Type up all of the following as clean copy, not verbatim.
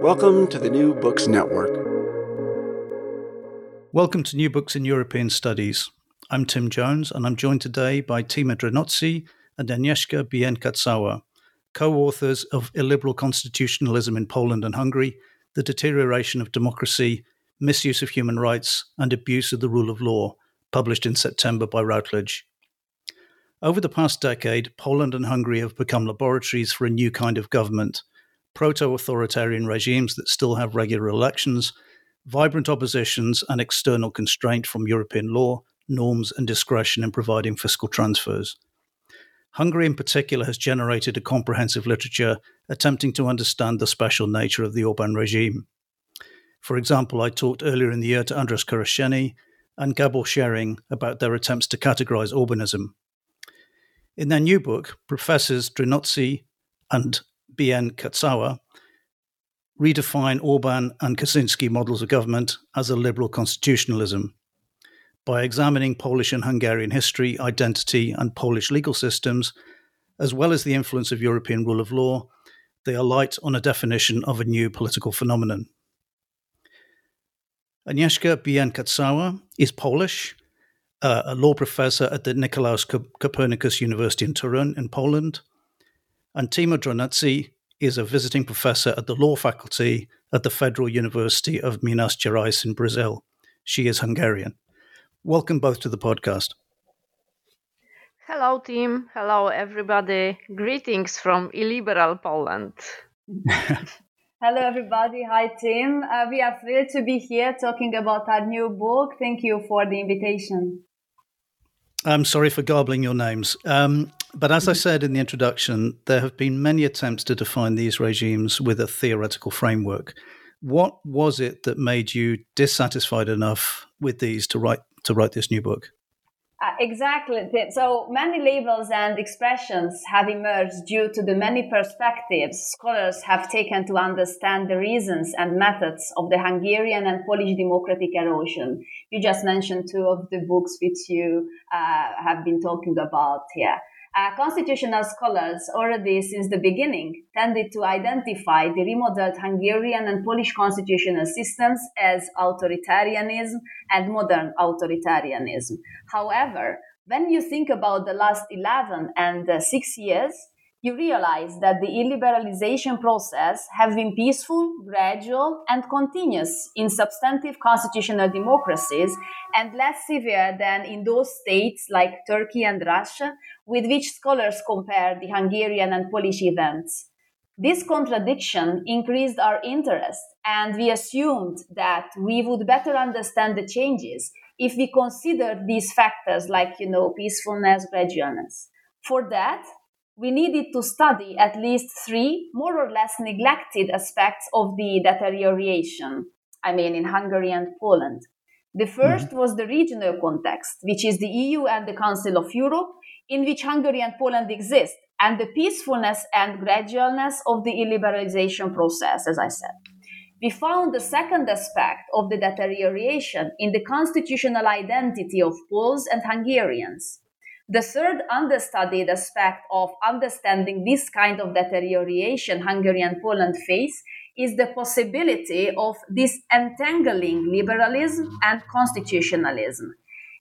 Welcome to the New Books Network. Welcome to New Books in European Studies. I'm Tim Jones, and I'm joined today by Tímea Drinóczi and Agnieszka Bień-Kacała, co-authors of Illiberal Constitutionalism in Poland and Hungary, The Deterioration of Democracy, Misuse of Human Rights, and Abuse of the Rule of Law, published in September by Routledge. Over the past decade, Poland and Hungary have become laboratories for a new kind of government, proto-authoritarian regimes that still have regular elections, vibrant oppositions, and external constraint from European law, norms, and discretion in providing fiscal transfers. Hungary in particular has generated a comprehensive literature attempting to understand the special nature of the Orbán regime. For example, I talked earlier in the year to András Körösényi and Gábor Scheiring about their attempts to categorize Orbánism. In their new book, Professors Drinóczi and Bień-Kacała redefine Orbán and Kaczynski models of government as a liberal constitutionalism. By examining Polish and Hungarian history, identity, and Polish legal systems, as well as the influence of European rule of law, they are light on a definition of a new political phenomenon. Agnieszka Bień-Kacała is Polish, a law professor at the Nicolaus Copernicus University in Turin in Poland, and Tímea Drinóczi is a visiting professor at the law faculty at the Federal University of Minas Gerais in Brazil. She is Hungarian. Welcome both to the podcast. Hello, Tim. Hello, everybody. Greetings from illiberal Poland. Hello, everybody. Hi, Tim. We are thrilled to be here talking about our new book. Thank you for the invitation. I'm sorry for garbling your names. But as I said in the introduction, there have been many attempts to define these regimes with a theoretical framework. What was it that made you dissatisfied enough with these to write this new book? Exactly. So many labels and expressions have emerged due to the many perspectives scholars have taken to understand the reasons and methods of the Hungarian and Polish democratic erosion. You just mentioned two of the books which you have been talking about here. Constitutional scholars already since the beginning tended to identify the remodeled Hungarian and Polish constitutional systems as authoritarianism and modern authoritarianism. However, when you think about the last 11 and 6 years, you realize that the illiberalization process has been peaceful, gradual, and continuous in substantive constitutional democracies and less severe than in those states like Turkey and Russia, with which scholars compare the Hungarian and Polish events. This contradiction increased our interest, and we assumed that we would better understand the changes if we considered these factors like, peacefulness, gradualness. For that, we needed to study at least three more or less neglected aspects of the deterioration, in Hungary and Poland. The first was the regional context, which is the EU and the Council of Europe, in which Hungary and Poland exist, and the peacefulness and gradualness of the illiberalization process, as I said. We found the second aspect of the deterioration in the constitutional identity of Poles and Hungarians. The third understudied aspect of understanding this kind of deterioration Hungary and Poland face is the possibility of disentangling liberalism and constitutionalism.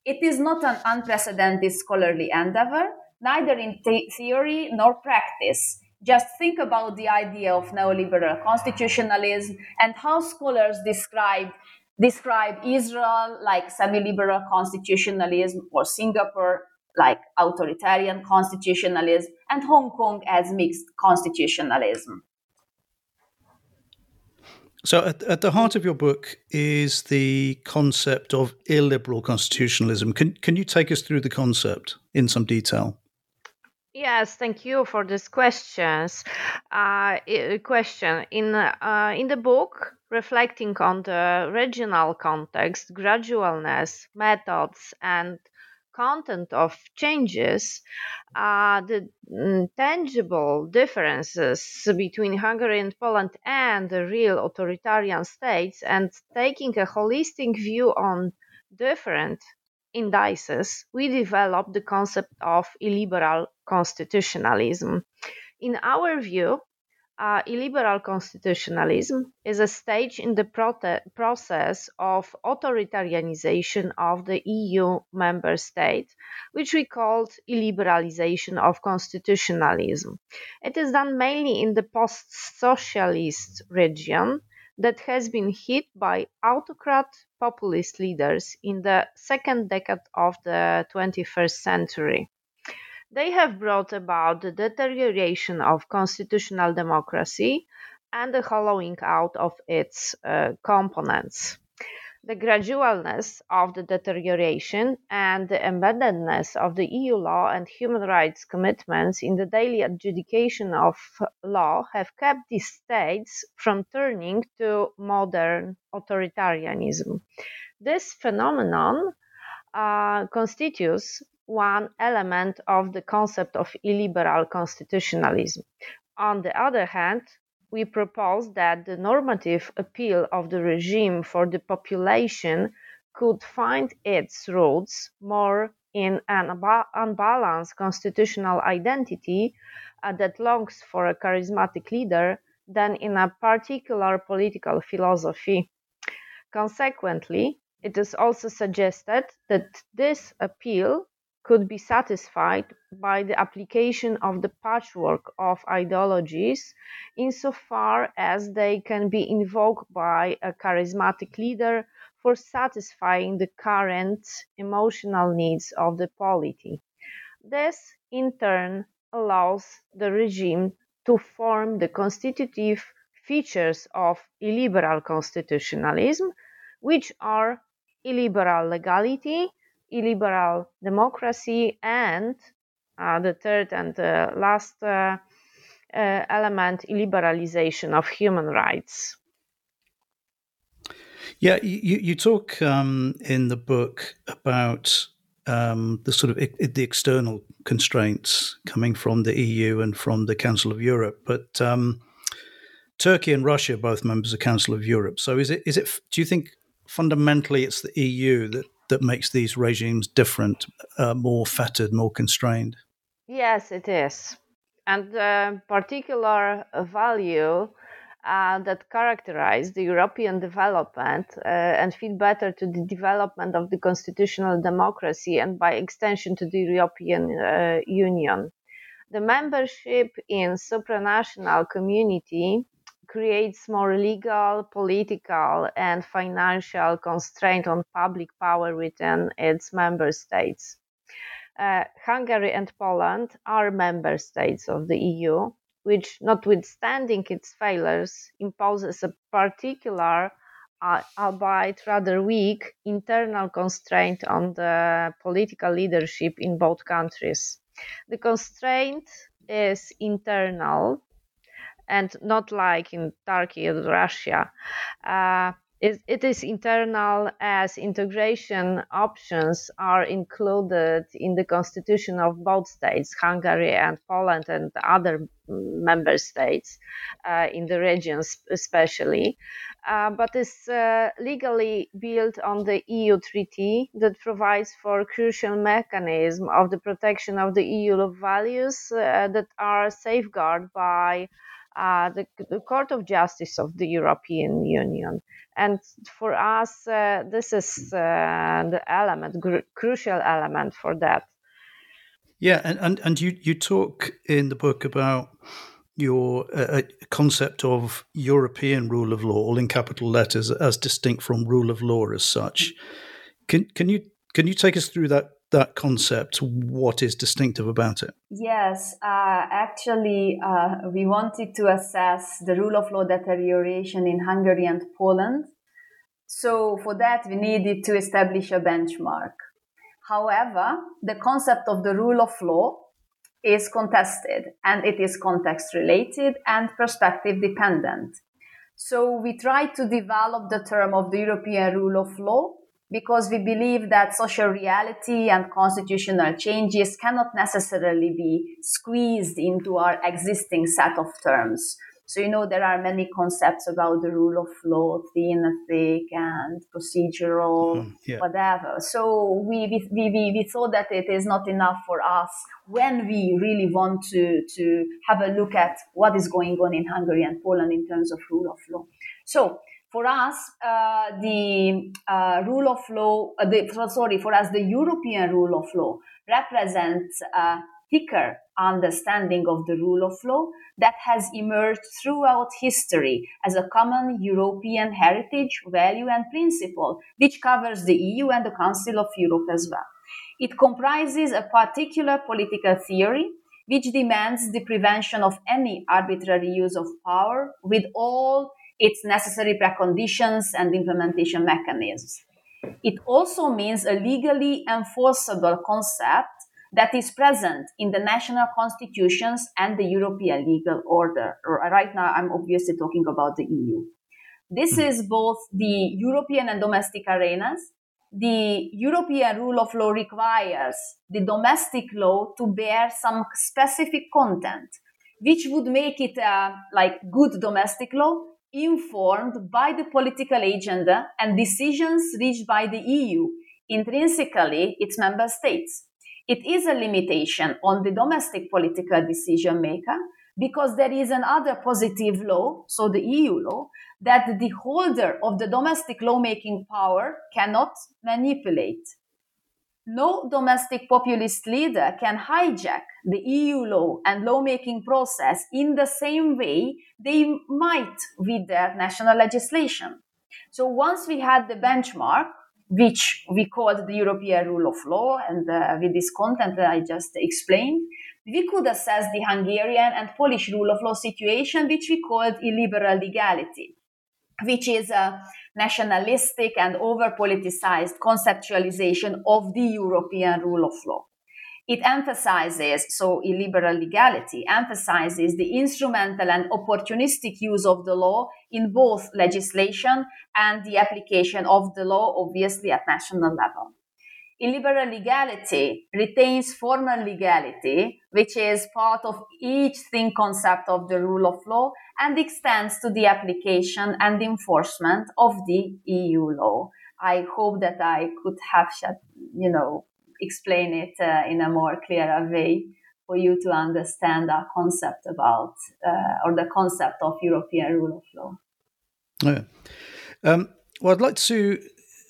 It is not an unprecedented scholarly endeavor, neither in theory nor practice. Just think about the idea of neoliberal constitutionalism and how scholars describe Israel like semi-liberal constitutionalism, or Singapore like authoritarian constitutionalism, and Hong Kong as mixed constitutionalism. So at the heart of your book is the concept of illiberal constitutionalism. Can you take us through the concept in some detail? Yes, thank you for this question. In the book, reflecting on the regional context, gradualness, methods, and content of changes, the tangible differences between Hungary and Poland and the real authoritarian states, and taking a holistic view on different indices, we developed the concept of illiberal constitutionalism. In our view, Illiberal constitutionalism is a stage in the process of authoritarianization of the EU member state, which we called illiberalization of constitutionalism. It is done mainly in the post-socialist region that has been hit by autocrat populist leaders in the second decade of the 21st century. They have brought about the deterioration of constitutional democracy and the hollowing out of its components. The gradualness of the deterioration and the embeddedness of the EU law and human rights commitments in the daily adjudication of law have kept these states from turning to modern authoritarianism. This phenomenon constitutes one element of the concept of illiberal constitutionalism. On the other hand, we propose that the normative appeal of the regime for the population could find its roots more in an unbalanced constitutional identity that longs for a charismatic leader than in a particular political philosophy. Consequently, it is also suggested that this appeal could be satisfied by the application of the patchwork of ideologies insofar as they can be invoked by a charismatic leader for satisfying the current emotional needs of the polity. This, in turn, allows the regime to form the constitutive features of illiberal constitutionalism, which are illiberal legality, illiberal democracy, and the third and last element, illiberalization of human rights. Yeah, you talk in the book about the sort of the external constraints coming from the EU and from the Council of Europe, but Turkey and Russia are both members of the Council of Europe. So is it? Do you think fundamentally it's the EU that makes these regimes different, more fettered, more constrained? Yes, it is. And the particular value that characterized the European development and fit better to the development of the constitutional democracy and by extension to the European Union. The membership in supranational community creates more legal, political, and financial constraint on public power within its member states. Hungary and Poland are member states of the EU, which, notwithstanding its failures, imposes a particular, albeit rather weak, internal constraint on the political leadership in both countries. The constraint is internal, and not like in Turkey and Russia. It is internal as integration options are included in the constitution of both states, Hungary and Poland and other member states in the regions especially, but is legally built on the EU treaty that provides for a crucial mechanism of the protection of the EU values that are safeguarded by the Court of Justice of the European Union. And for us, this is the element, crucial element for that. Yeah, and you talk in the book about your concept of European rule of law, all in capital letters, as distinct from rule of law as such. Can you take us through that concept? What is distinctive about it? Yes, actually, we wanted to assess the rule of law deterioration in Hungary and Poland. So for that, we needed to establish a benchmark. However, the concept of the rule of law is contested, and it is context-related and perspective-dependent. So we tried to develop the term of the European rule of law because we believe that social reality and constitutional changes cannot necessarily be squeezed into our existing set of terms. So, you know, there are many concepts about the rule of law, thin, thick, and procedural, whatever. So we thought that it is not enough for us when we really want to have a look at what is going on in Hungary and Poland in terms of rule of law. So for us, the European rule of law represents thicker understanding of the rule of law that has emerged throughout history as a common European heritage, value, and principle, which covers the EU and the Council of Europe as well. It comprises a particular political theory which demands the prevention of any arbitrary use of power with all its necessary preconditions and implementation mechanisms. It also means a legally enforceable concept that is present in the national constitutions and the European legal order. Right now, I'm obviously talking about the EU. This is both the European and domestic arenas. The European rule of law requires the domestic law to bear some specific content, which would make it like good domestic law, informed by the political agenda and decisions reached by the EU, intrinsically its member states. It is a limitation on the domestic political decision maker because there is another positive law, so the EU law, that the holder of the domestic lawmaking power cannot manipulate. No domestic populist leader can hijack the EU law and lawmaking process in the same way they might with their national legislation. So once we had the benchmark, which we called the European rule of law, and with this content that I just explained, we could assess the Hungarian and Polish rule of law situation, which we called illiberal legality, which is a nationalistic and over-politicized conceptualization of the European rule of law. It illiberal legality emphasizes the instrumental and opportunistic use of the law in both legislation and the application of the law, obviously at national level. Illiberal legality retains formal legality, which is part of each thin concept of the rule of law and extends to the application and enforcement of the EU law. I hope that I could have explain it in a more clearer way for you to understand our concept about the concept of European rule of law. Yeah. Well, I'd like to,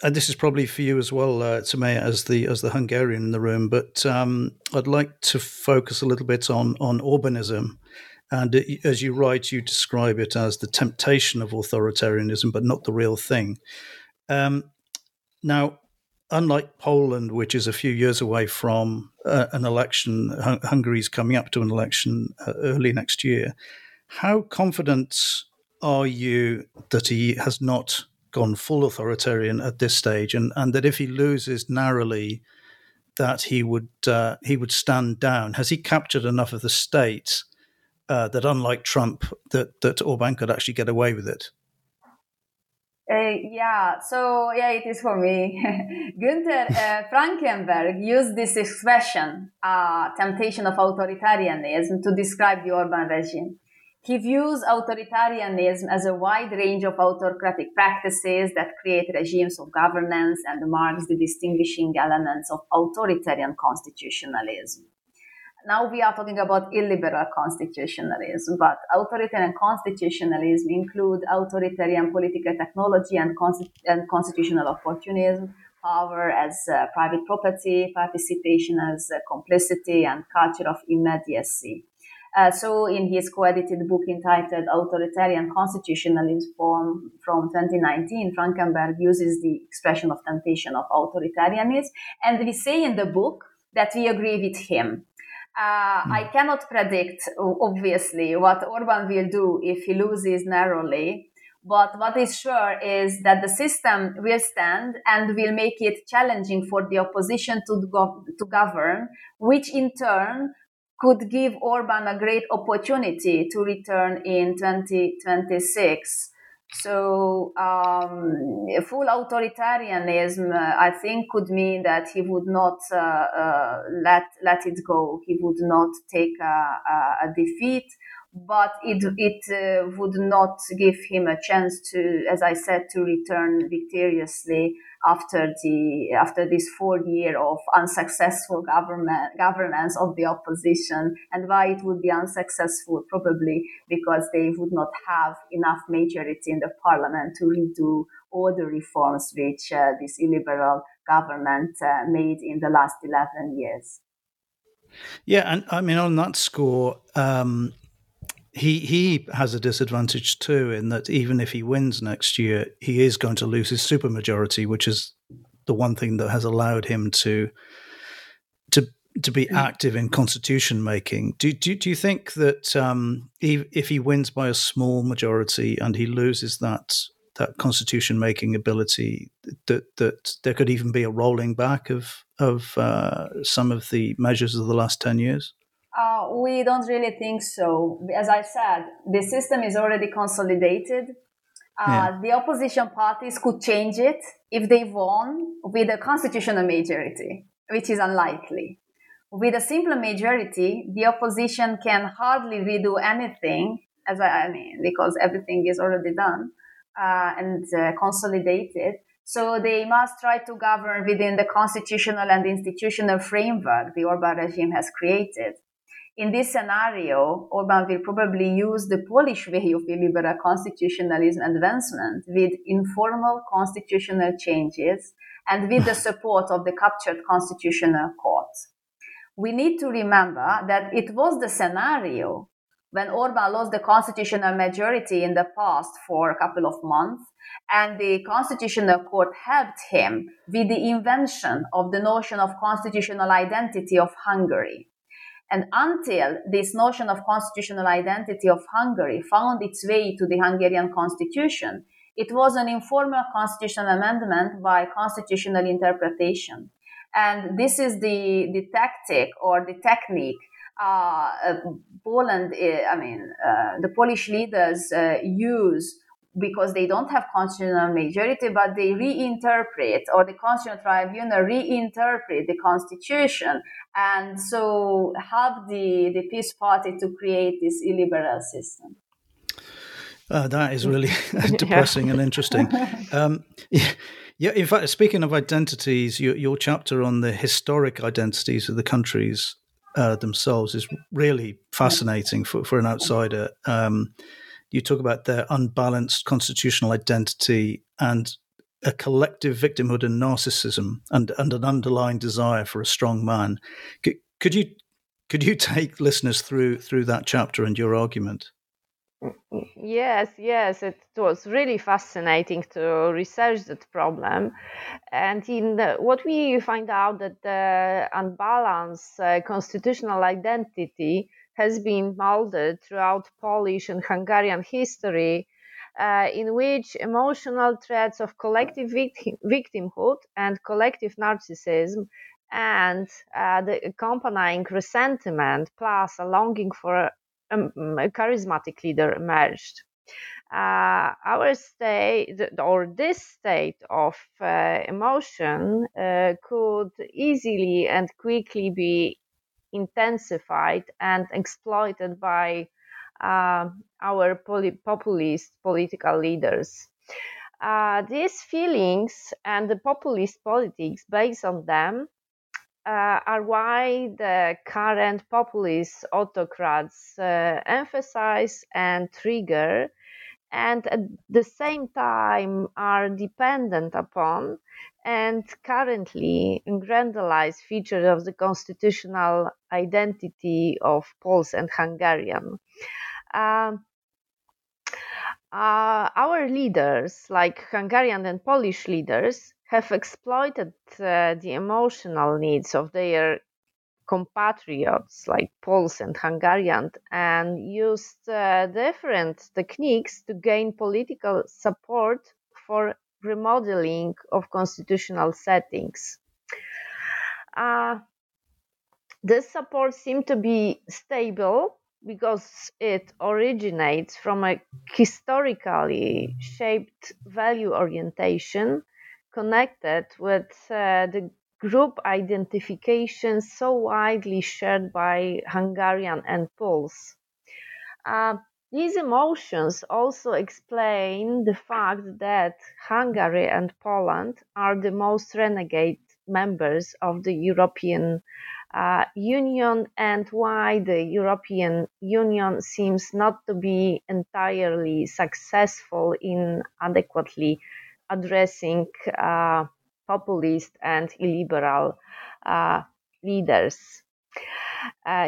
and this is probably for you as well, Tímea, as the Hungarian in the room, but I'd like to focus a little bit on Orbánism. And as you write, you describe it as the temptation of authoritarianism, but not the real thing. Now, unlike Poland, which is a few years away from an election, Hungary's coming up to an election early next year. How confident are you that he has not gone full authoritarian at this stage, and that if he loses narrowly, that he would stand down? Has he captured enough of the state that, unlike Trump, that Orbán could actually get away with it? It is for me. Günther Frankenberg used this expression, temptation of authoritarianism, to describe the Orbán regime. He views authoritarianism as a wide range of autocratic practices that create regimes of governance and marks the distinguishing elements of authoritarian constitutionalism. Now we are talking about illiberal constitutionalism, but authoritarian constitutionalism include authoritarian political technology and constitutional opportunism, power as private property, participation as complicity, and culture of immediacy. So in his co-edited book entitled Authoritarian Constitutionalism from 2019, Frankenberg uses the expression of temptation of authoritarianism, and we say in the book that we agree with him. I cannot predict, obviously, what Orbán will do if he loses narrowly. But what is sure is that the system will stand and will make it challenging for the opposition to govern, which in turn could give Orbán a great opportunity to return in 2026. So full authoritarianism, I think, could mean that he would not let it go. He would not take a defeat, but it would not give him a chance to, as I said, to return victoriously after this fourth year of unsuccessful governance of the opposition. And why it would be unsuccessful? Probably because they would not have enough majority in the parliament to redo all the reforms which this illiberal government made in the last 11 years. Yeah, and I mean, on that score, he has a disadvantage too, in that even if he wins next year, he is going to lose his supermajority, which is the one thing that has allowed him to be active in constitution making. Do you think that if he wins by a small majority and he loses that constitution making ability, that there could even be a rolling back of some of the measures of the last 10 years? We don't really think so. As I said, the system is already consolidated. The opposition parties could change it if they won with a constitutional majority, which is unlikely. With a simple majority, the opposition can hardly redo anything, because everything is already done and consolidated. So they must try to govern within the constitutional and institutional framework the Orbán regime has created. In this scenario, Orbán will probably use the Polish way of illiberal constitutionalism advancement with informal constitutional changes and with the support of the captured constitutional court. We need to remember that it was the scenario when Orbán lost the constitutional majority in the past for a couple of months, and the Constitutional Court helped him with the invention of the notion of constitutional identity of Hungary. And until this notion of constitutional identity of Hungary found its way to the Hungarian constitution, it was an informal constitutional amendment by constitutional interpretation. And this is the tactic or the technique the Polish leaders use, because they don't have constitutional majority, but they reinterpret, or the constitutional tribunal reinterpret the constitution, and so help the Peace Party to create this illiberal system. That is really depressing and interesting. Yeah, in fact, speaking of identities, your chapter on the historic identities of the countries themselves is really fascinating for an outsider. You talk about their unbalanced constitutional identity and a collective victimhood and narcissism, and an underlying desire for a strong man. Could you take listeners through that chapter and your argument? Yes, it was really fascinating to research that problem. And what we find out, that the unbalanced constitutional identity has been molded throughout Polish and Hungarian history, in which emotional threats of collective victimhood and collective narcissism and the accompanying resentment, plus a longing for a charismatic leader, emerged. This state of emotion could easily and quickly be intensified and exploited by our populist political leaders. These feelings and the populist politics based on them are why the current populist autocrats emphasize and trigger, and at the same time are dependent upon and currently aggrandized features of the constitutional identity of Poles and Hungarian. Our leaders, like Hungarian and Polish leaders, have exploited the emotional needs of their compatriots, like Poles and Hungarians, and used different techniques to gain political support for remodeling of constitutional settings. This support seemed to be stable because it originates from a historically shaped value orientation connected with the group identification so widely shared by Hungarian and Poles. These emotions also explain the fact that Hungary and Poland are the most renegade members of the European Union, and why the European Union seems not to be entirely successful in adequately addressing populist and illiberal leaders.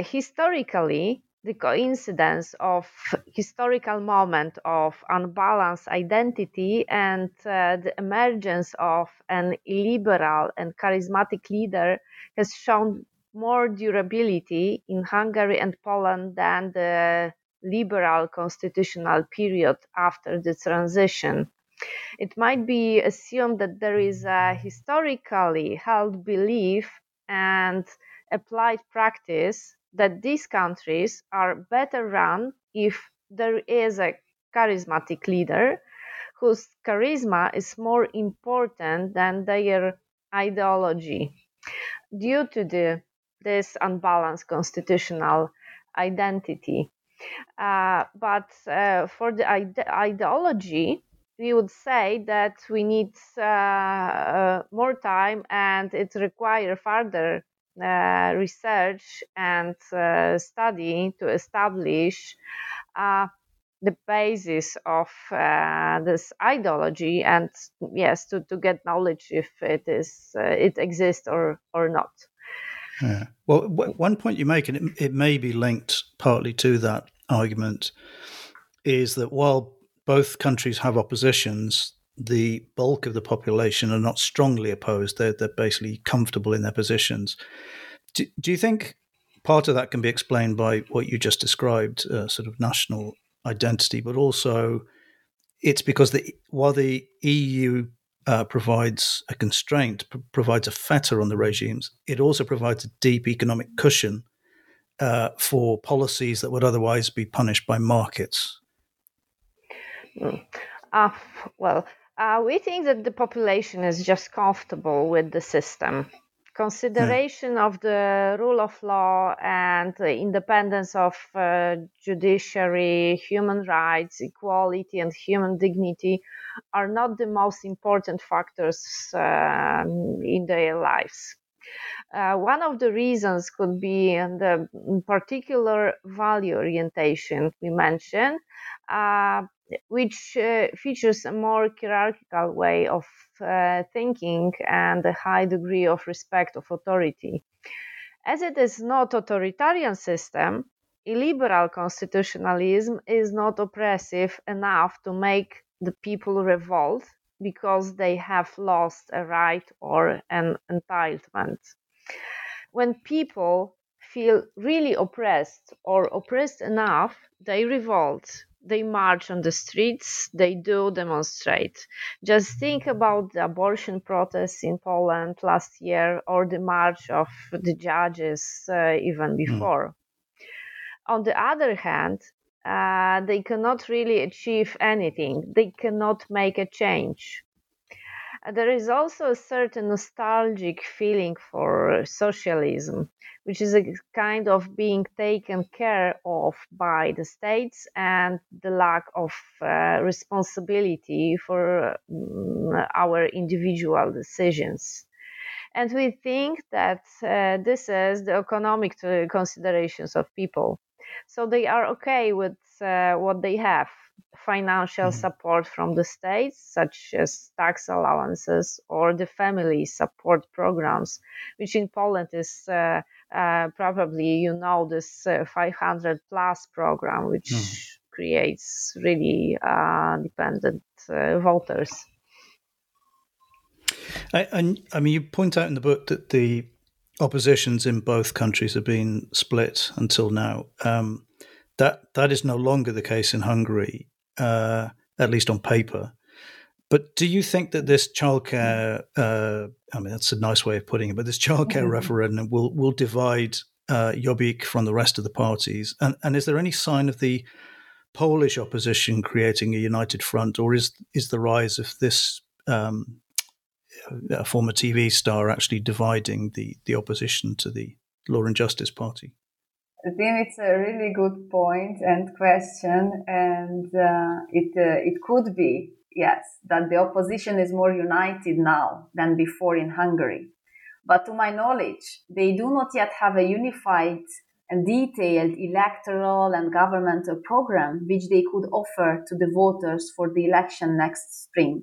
Historically, the coincidence of historical moment of unbalanced identity and the emergence of an illiberal and charismatic leader has shown more durability in Hungary and Poland than the liberal constitutional period after the transition. It might be assumed that there is a historically held belief and applied practice that these countries are better run if there is a charismatic leader whose charisma is more important than their ideology. Due to this unbalanced constitutional identity. But for the ideology, we would say that we need more time, and it requires further research and study to establish the basis of this ideology, and yes, to get knowledge if it exists or not. Yeah. Well, one point you make, and it may be linked partly to that argument, is that while both countries have oppositions, the bulk of the population are not strongly opposed. They're basically comfortable in their positions. Do you think part of that can be explained by what you just described, sort of national identity, but also it's because while the EU provides a constraint, provides a fetter on the regimes, it also provides a deep economic cushion for policies that would otherwise be punished by markets? We think that the population is just comfortable with the system. Consideration of the rule of law and the independence of judiciary, human rights, equality, and human dignity are not the most important factors in their lives. One of the reasons could be the particular value orientation we mentioned, which features a more hierarchical way of thinking and a high degree of respect of authority. As it is not authoritarian system, illiberal constitutionalism is not oppressive enough to make the people revolt because they have lost a right or an entitlement. When people feel really oppressed or oppressed enough, they revolt. They march on the streets, they do demonstrate. Just think about the abortion protests in Poland last year or the march of the judges even before. On the other hand, they cannot really achieve anything. They cannot make a change. There is also a certain nostalgic feeling for socialism, which is a kind of being taken care of by the states and the lack of responsibility for our individual decisions. And we think that this is the economic considerations of people. So they are okay with what they have. Financial support from the states, such as tax allowances or the family support programs, which in Poland is probably, this 500 plus program, which creates really dependent voters. I mean, you point out in the book that the oppositions in both countries have been split until now. That is no longer the case in Hungary, at least on paper. But do you think that this childcare, that's a nice way of putting it, but this childcare referendum will divide Jobbik from the rest of the parties? And is there any sign of the Polish opposition creating a united front, or is the rise of this former TV star actually dividing the opposition to the Law and Justice Party? I think it's a really good point and question, and it could be, yes, that the opposition is more united now than before in Hungary. But to my knowledge, they do not yet have a unified and detailed electoral and governmental program which they could offer to the voters for the election next spring.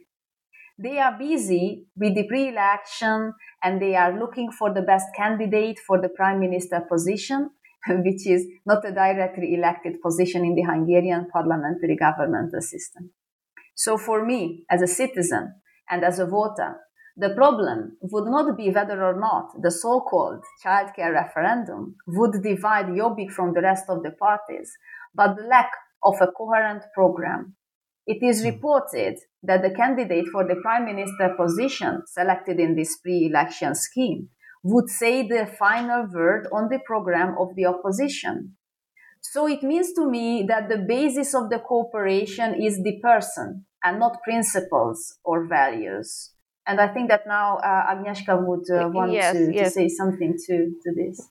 They are busy with the pre-election and they are looking for the best candidate for the prime minister position, which is not a directly elected position in the Hungarian parliamentary governmental system. So for me, as a citizen and as a voter, the problem would not be whether or not the so-called childcare referendum would divide Jobbik from the rest of the parties, but the lack of a coherent program. It is reported that the candidate for the prime minister position selected in this pre-election scheme would say the final word on the program of the opposition. So it means to me that the basis of the cooperation is the person and not principles or values. And I think that now Agnieszka would want to say something to this.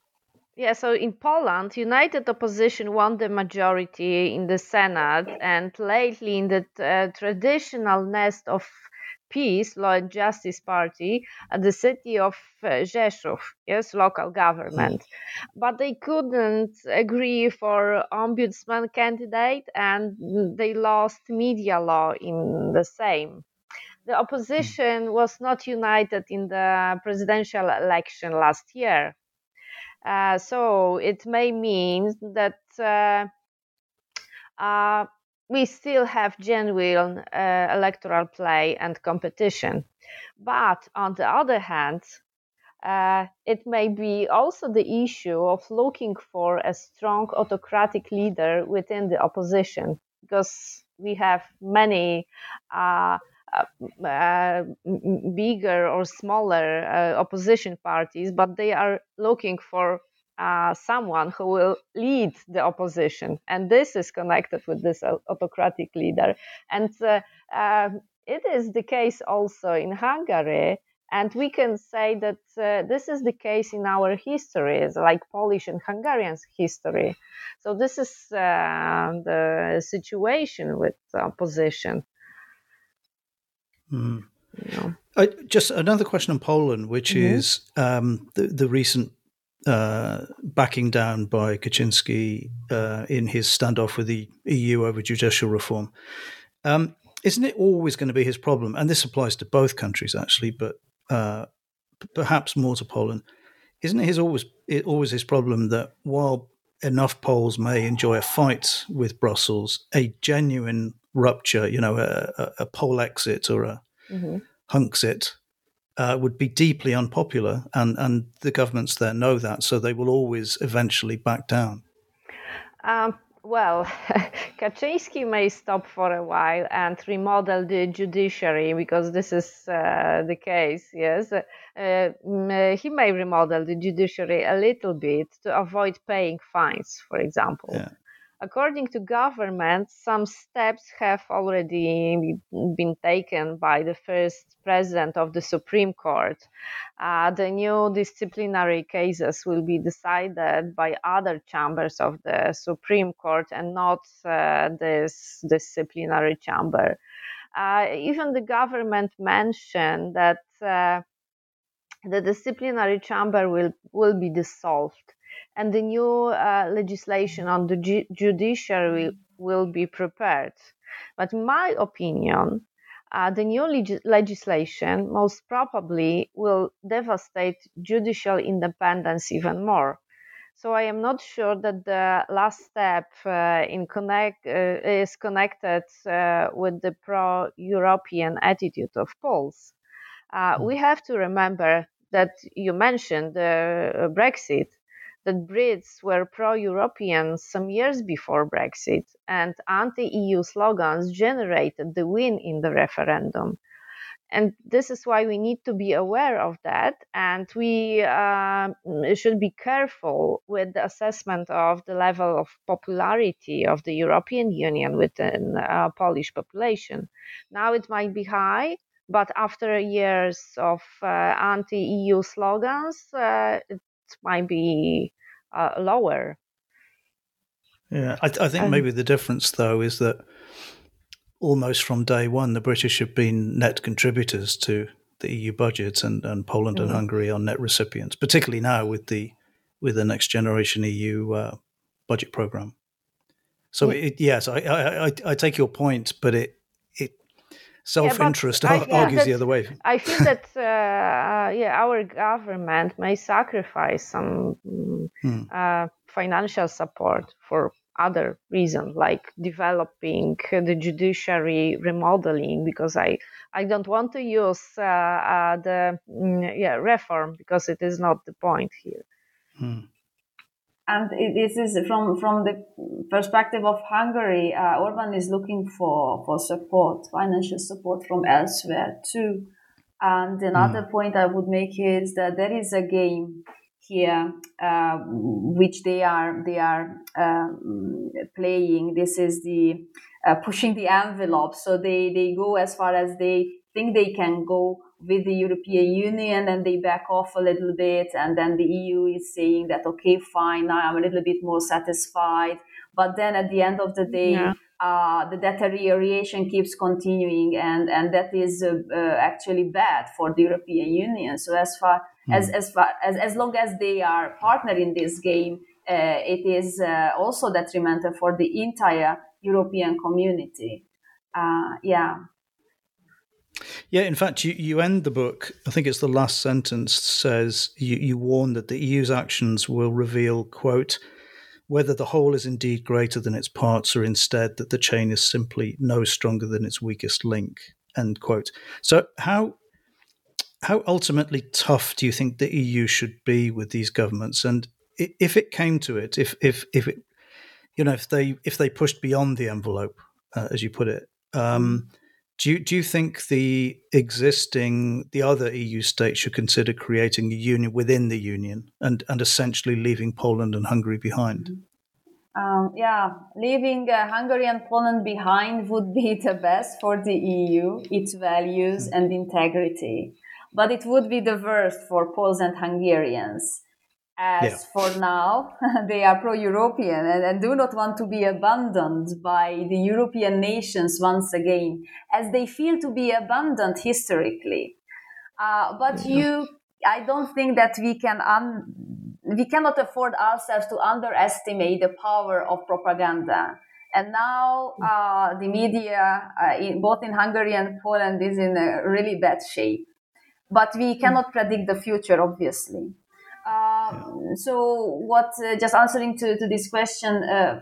Yeah, so in Poland, United Opposition won the majority in the Senate, and lately in the traditional nest of Peace, Law and Justice Party at the city of Rzeszów, yes, local government. But they couldn't agree for ombudsman candidate, and they lost media law in the same. The opposition was not united in the presidential election last year. So it may mean that we still have genuine electoral play and competition. But on the other hand, it may be also the issue of looking for a strong autocratic leader within the opposition, because we have many bigger or smaller opposition parties, but they are looking for someone who will lead the opposition, and this is connected with this autocratic leader. And it is the case also in Hungary, and we can say that this is the case in our histories, like Polish and Hungarian history. So this is the situation with opposition. Mm. Yeah. Just another question on Poland, which is the recent backing down by Kaczynski in his standoff with the EU over judicial reform. Isn't it always going to be his problem? And this applies to both countries, actually, but perhaps more to Poland. Isn't it always his problem that while enough Poles may enjoy a fight with Brussels, a genuine rupture, you know, a poll exit or a hunksit would be deeply unpopular, and the governments there know that, so they will always eventually back down? Well, Kaczynski may stop for a while and remodel the judiciary, because this is the case, yes. He may remodel the judiciary a little bit to avoid paying fines, for example. Yeah. According to government, some steps have already been taken by the first president of the Supreme Court. The new disciplinary cases will be decided by other chambers of the Supreme Court and not this disciplinary chamber. Even the government mentioned that the disciplinary chamber will be dissolved, and the new legislation on the judiciary will be prepared. But in my opinion, the new legislation most probably will devastate judicial independence even more. So I am not sure that the last step is connected with the pro-European attitude of Poles. We have to remember that you mentioned Brexit, that Brits were pro-European some years before Brexit, and anti-EU slogans generated the win in the referendum. And this is why we need to be aware of that, and we should be careful with the assessment of the level of popularity of the European Union within Polish population. Now it might be high, but after years of anti-EU slogans, it might be lower. Yeah, I think maybe the difference, though, is that almost from day one, the British have been net contributors to the EU budget, and Poland and Hungary are net recipients, particularly now with the Next Generation EU budget program. So I take your point, but it self-interest argues the other way. I feel that our government may sacrifice some financial support for other reasons, like developing the judiciary, remodeling, because I don't want to use reform, because it is not the point here. Mm. And this is from the perspective of Hungary, Orbán is looking for support, financial support from elsewhere too. And another point I would make is that there is a game here which they are playing. This is the pushing the envelope. So they go as far as they think they can go with the European Union, and they back off a little bit, and then the EU is saying that, okay, fine, now I'm a little bit more satisfied. But then at the end of the day, the deterioration keeps continuing, and that is actually bad for the European Union. So as long as they are partner in this game, it is also detrimental for the entire European community. Yeah, in fact, you end the book, I think it's the last sentence, says you warn that the EU's actions will reveal, quote, whether the whole is indeed greater than its parts, or instead that the chain is simply no stronger than its weakest link, end quote. So how ultimately tough do you think the EU should be with these governments? And if it came to it, if they pushed beyond the envelope, as you put it, Do you think the other EU states should consider creating a union within the union and essentially leaving Poland and Hungary behind? Leaving Hungary and Poland behind would be the best for the EU, its values and integrity. But it would be the worst for Poles and Hungarians. For now, they are pro-European and do not want to be abandoned by the European nations once again, as they feel to be abandoned historically. I don't think that we cannot afford ourselves to underestimate the power of propaganda. And now the media, both in Hungary and Poland, is in a really bad shape. But we cannot predict the future, obviously. Just answering to this question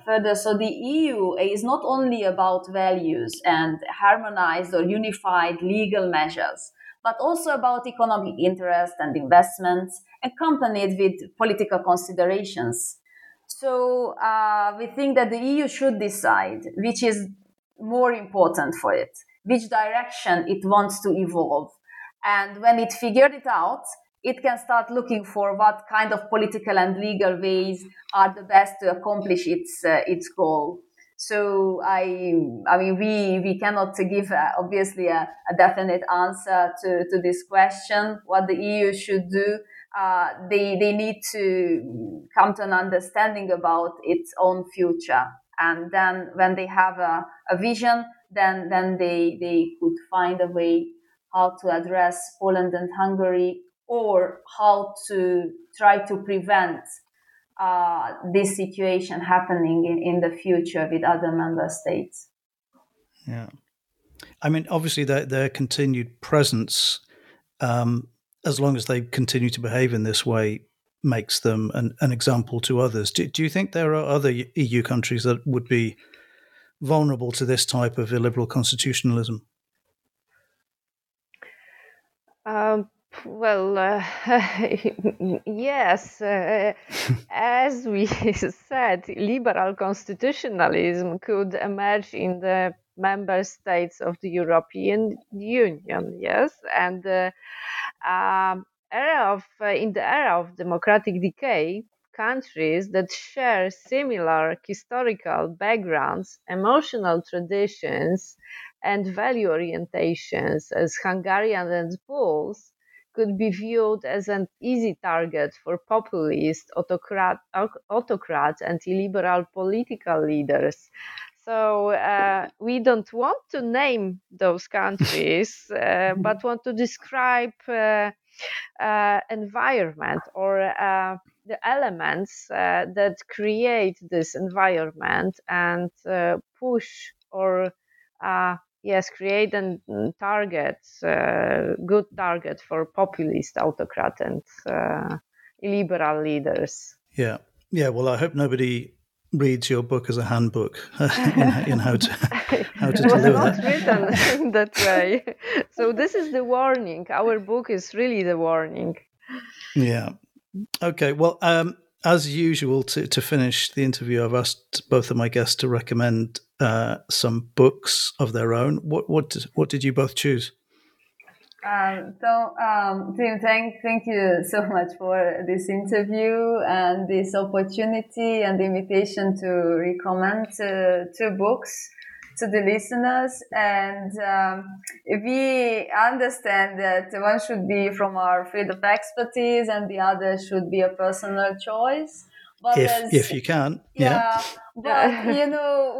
further, so the EU is not only about values and harmonized or unified legal measures, but also about economic interest and investments, accompanied with political considerations. So we think that the EU should decide which is more important for it, which direction it wants to evolve. And when it figured it out, it can start looking for what kind of political and legal ways are the best to accomplish its goal. So we cannot give obviously a definite answer to this question. What the EU should do, they need to come to an understanding about its own future, and then when they have a vision, then they could find a way how to address Poland and Hungary, or how to try to prevent this situation happening in the future with other member states. Yeah. I mean, obviously, their continued presence, as long as they continue to behave in this way, makes them an example to others. Do you think there are other EU countries that would be vulnerable to this type of illiberal constitutionalism? Yes, as we said, liberal constitutionalism could emerge in the member states of the European Union, yes, and in the era of democratic decay, countries that share similar historical backgrounds, emotional traditions, and value orientations as Hungarians and Poles could be viewed as an easy target for populist autocrats and illiberal political leaders. So we don't want to name those countries, but want to describe environment or the elements that create this environment and push or create and target, good target for populist, autocrat and illiberal leaders. Yeah. Well, I hope nobody reads your book as a handbook in how to deal with it. It was not written that way. So this is the warning. Our book is really the warning. Yeah. Okay. Well, as usual, to finish the interview, I've asked both of my guests to recommend some books of their own. What did you both choose? So, Tim, thank you so much for this interview and this opportunity and the invitation to recommend two books to the listeners. And we understand that one should be from our field of expertise and the other should be a personal choice. But if you can. Yeah. But,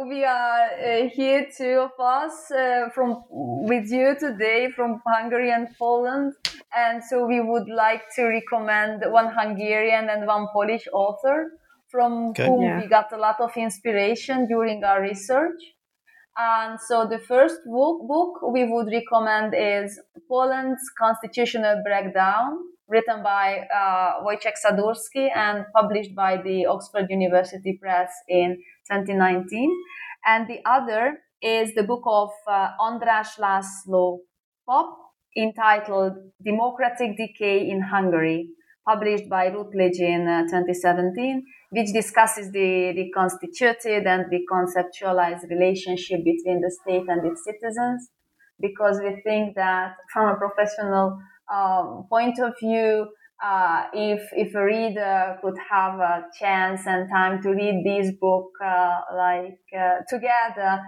we are here, two of us, with you today from Hungary and Poland. And so we would like to recommend one Hungarian and one Polish author from whom we got a lot of inspiration during our research. And so the first book we would recommend is Poland's Constitutional Breakdown, written by Wojciech Sadurski and published by the Oxford University Press in 2019. And the other is the book of András László Pap, entitled Democratic Decay in Hungary, published by Routledge in 2017, which discusses the reconstituted and reconceptualized relationship between the state and its citizens, because we think that from a professional point of view, if a reader could have a chance and time to read this book together,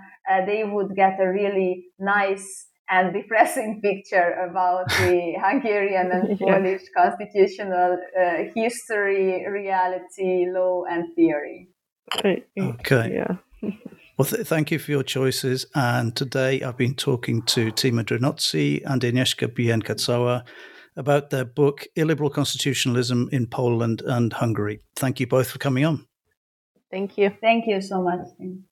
they would get a really nice and depressing picture about the Hungarian and Polish constitutional history, reality, law, and theory. Okay. Yeah. Well, thank you for your choices. And today I've been talking to Tímea Drinóczi and Agnieszka Bień-Kacała about their book, Illiberal Constitutionalism in Poland and Hungary. Thank you both for coming on. Thank you. Thank you so much.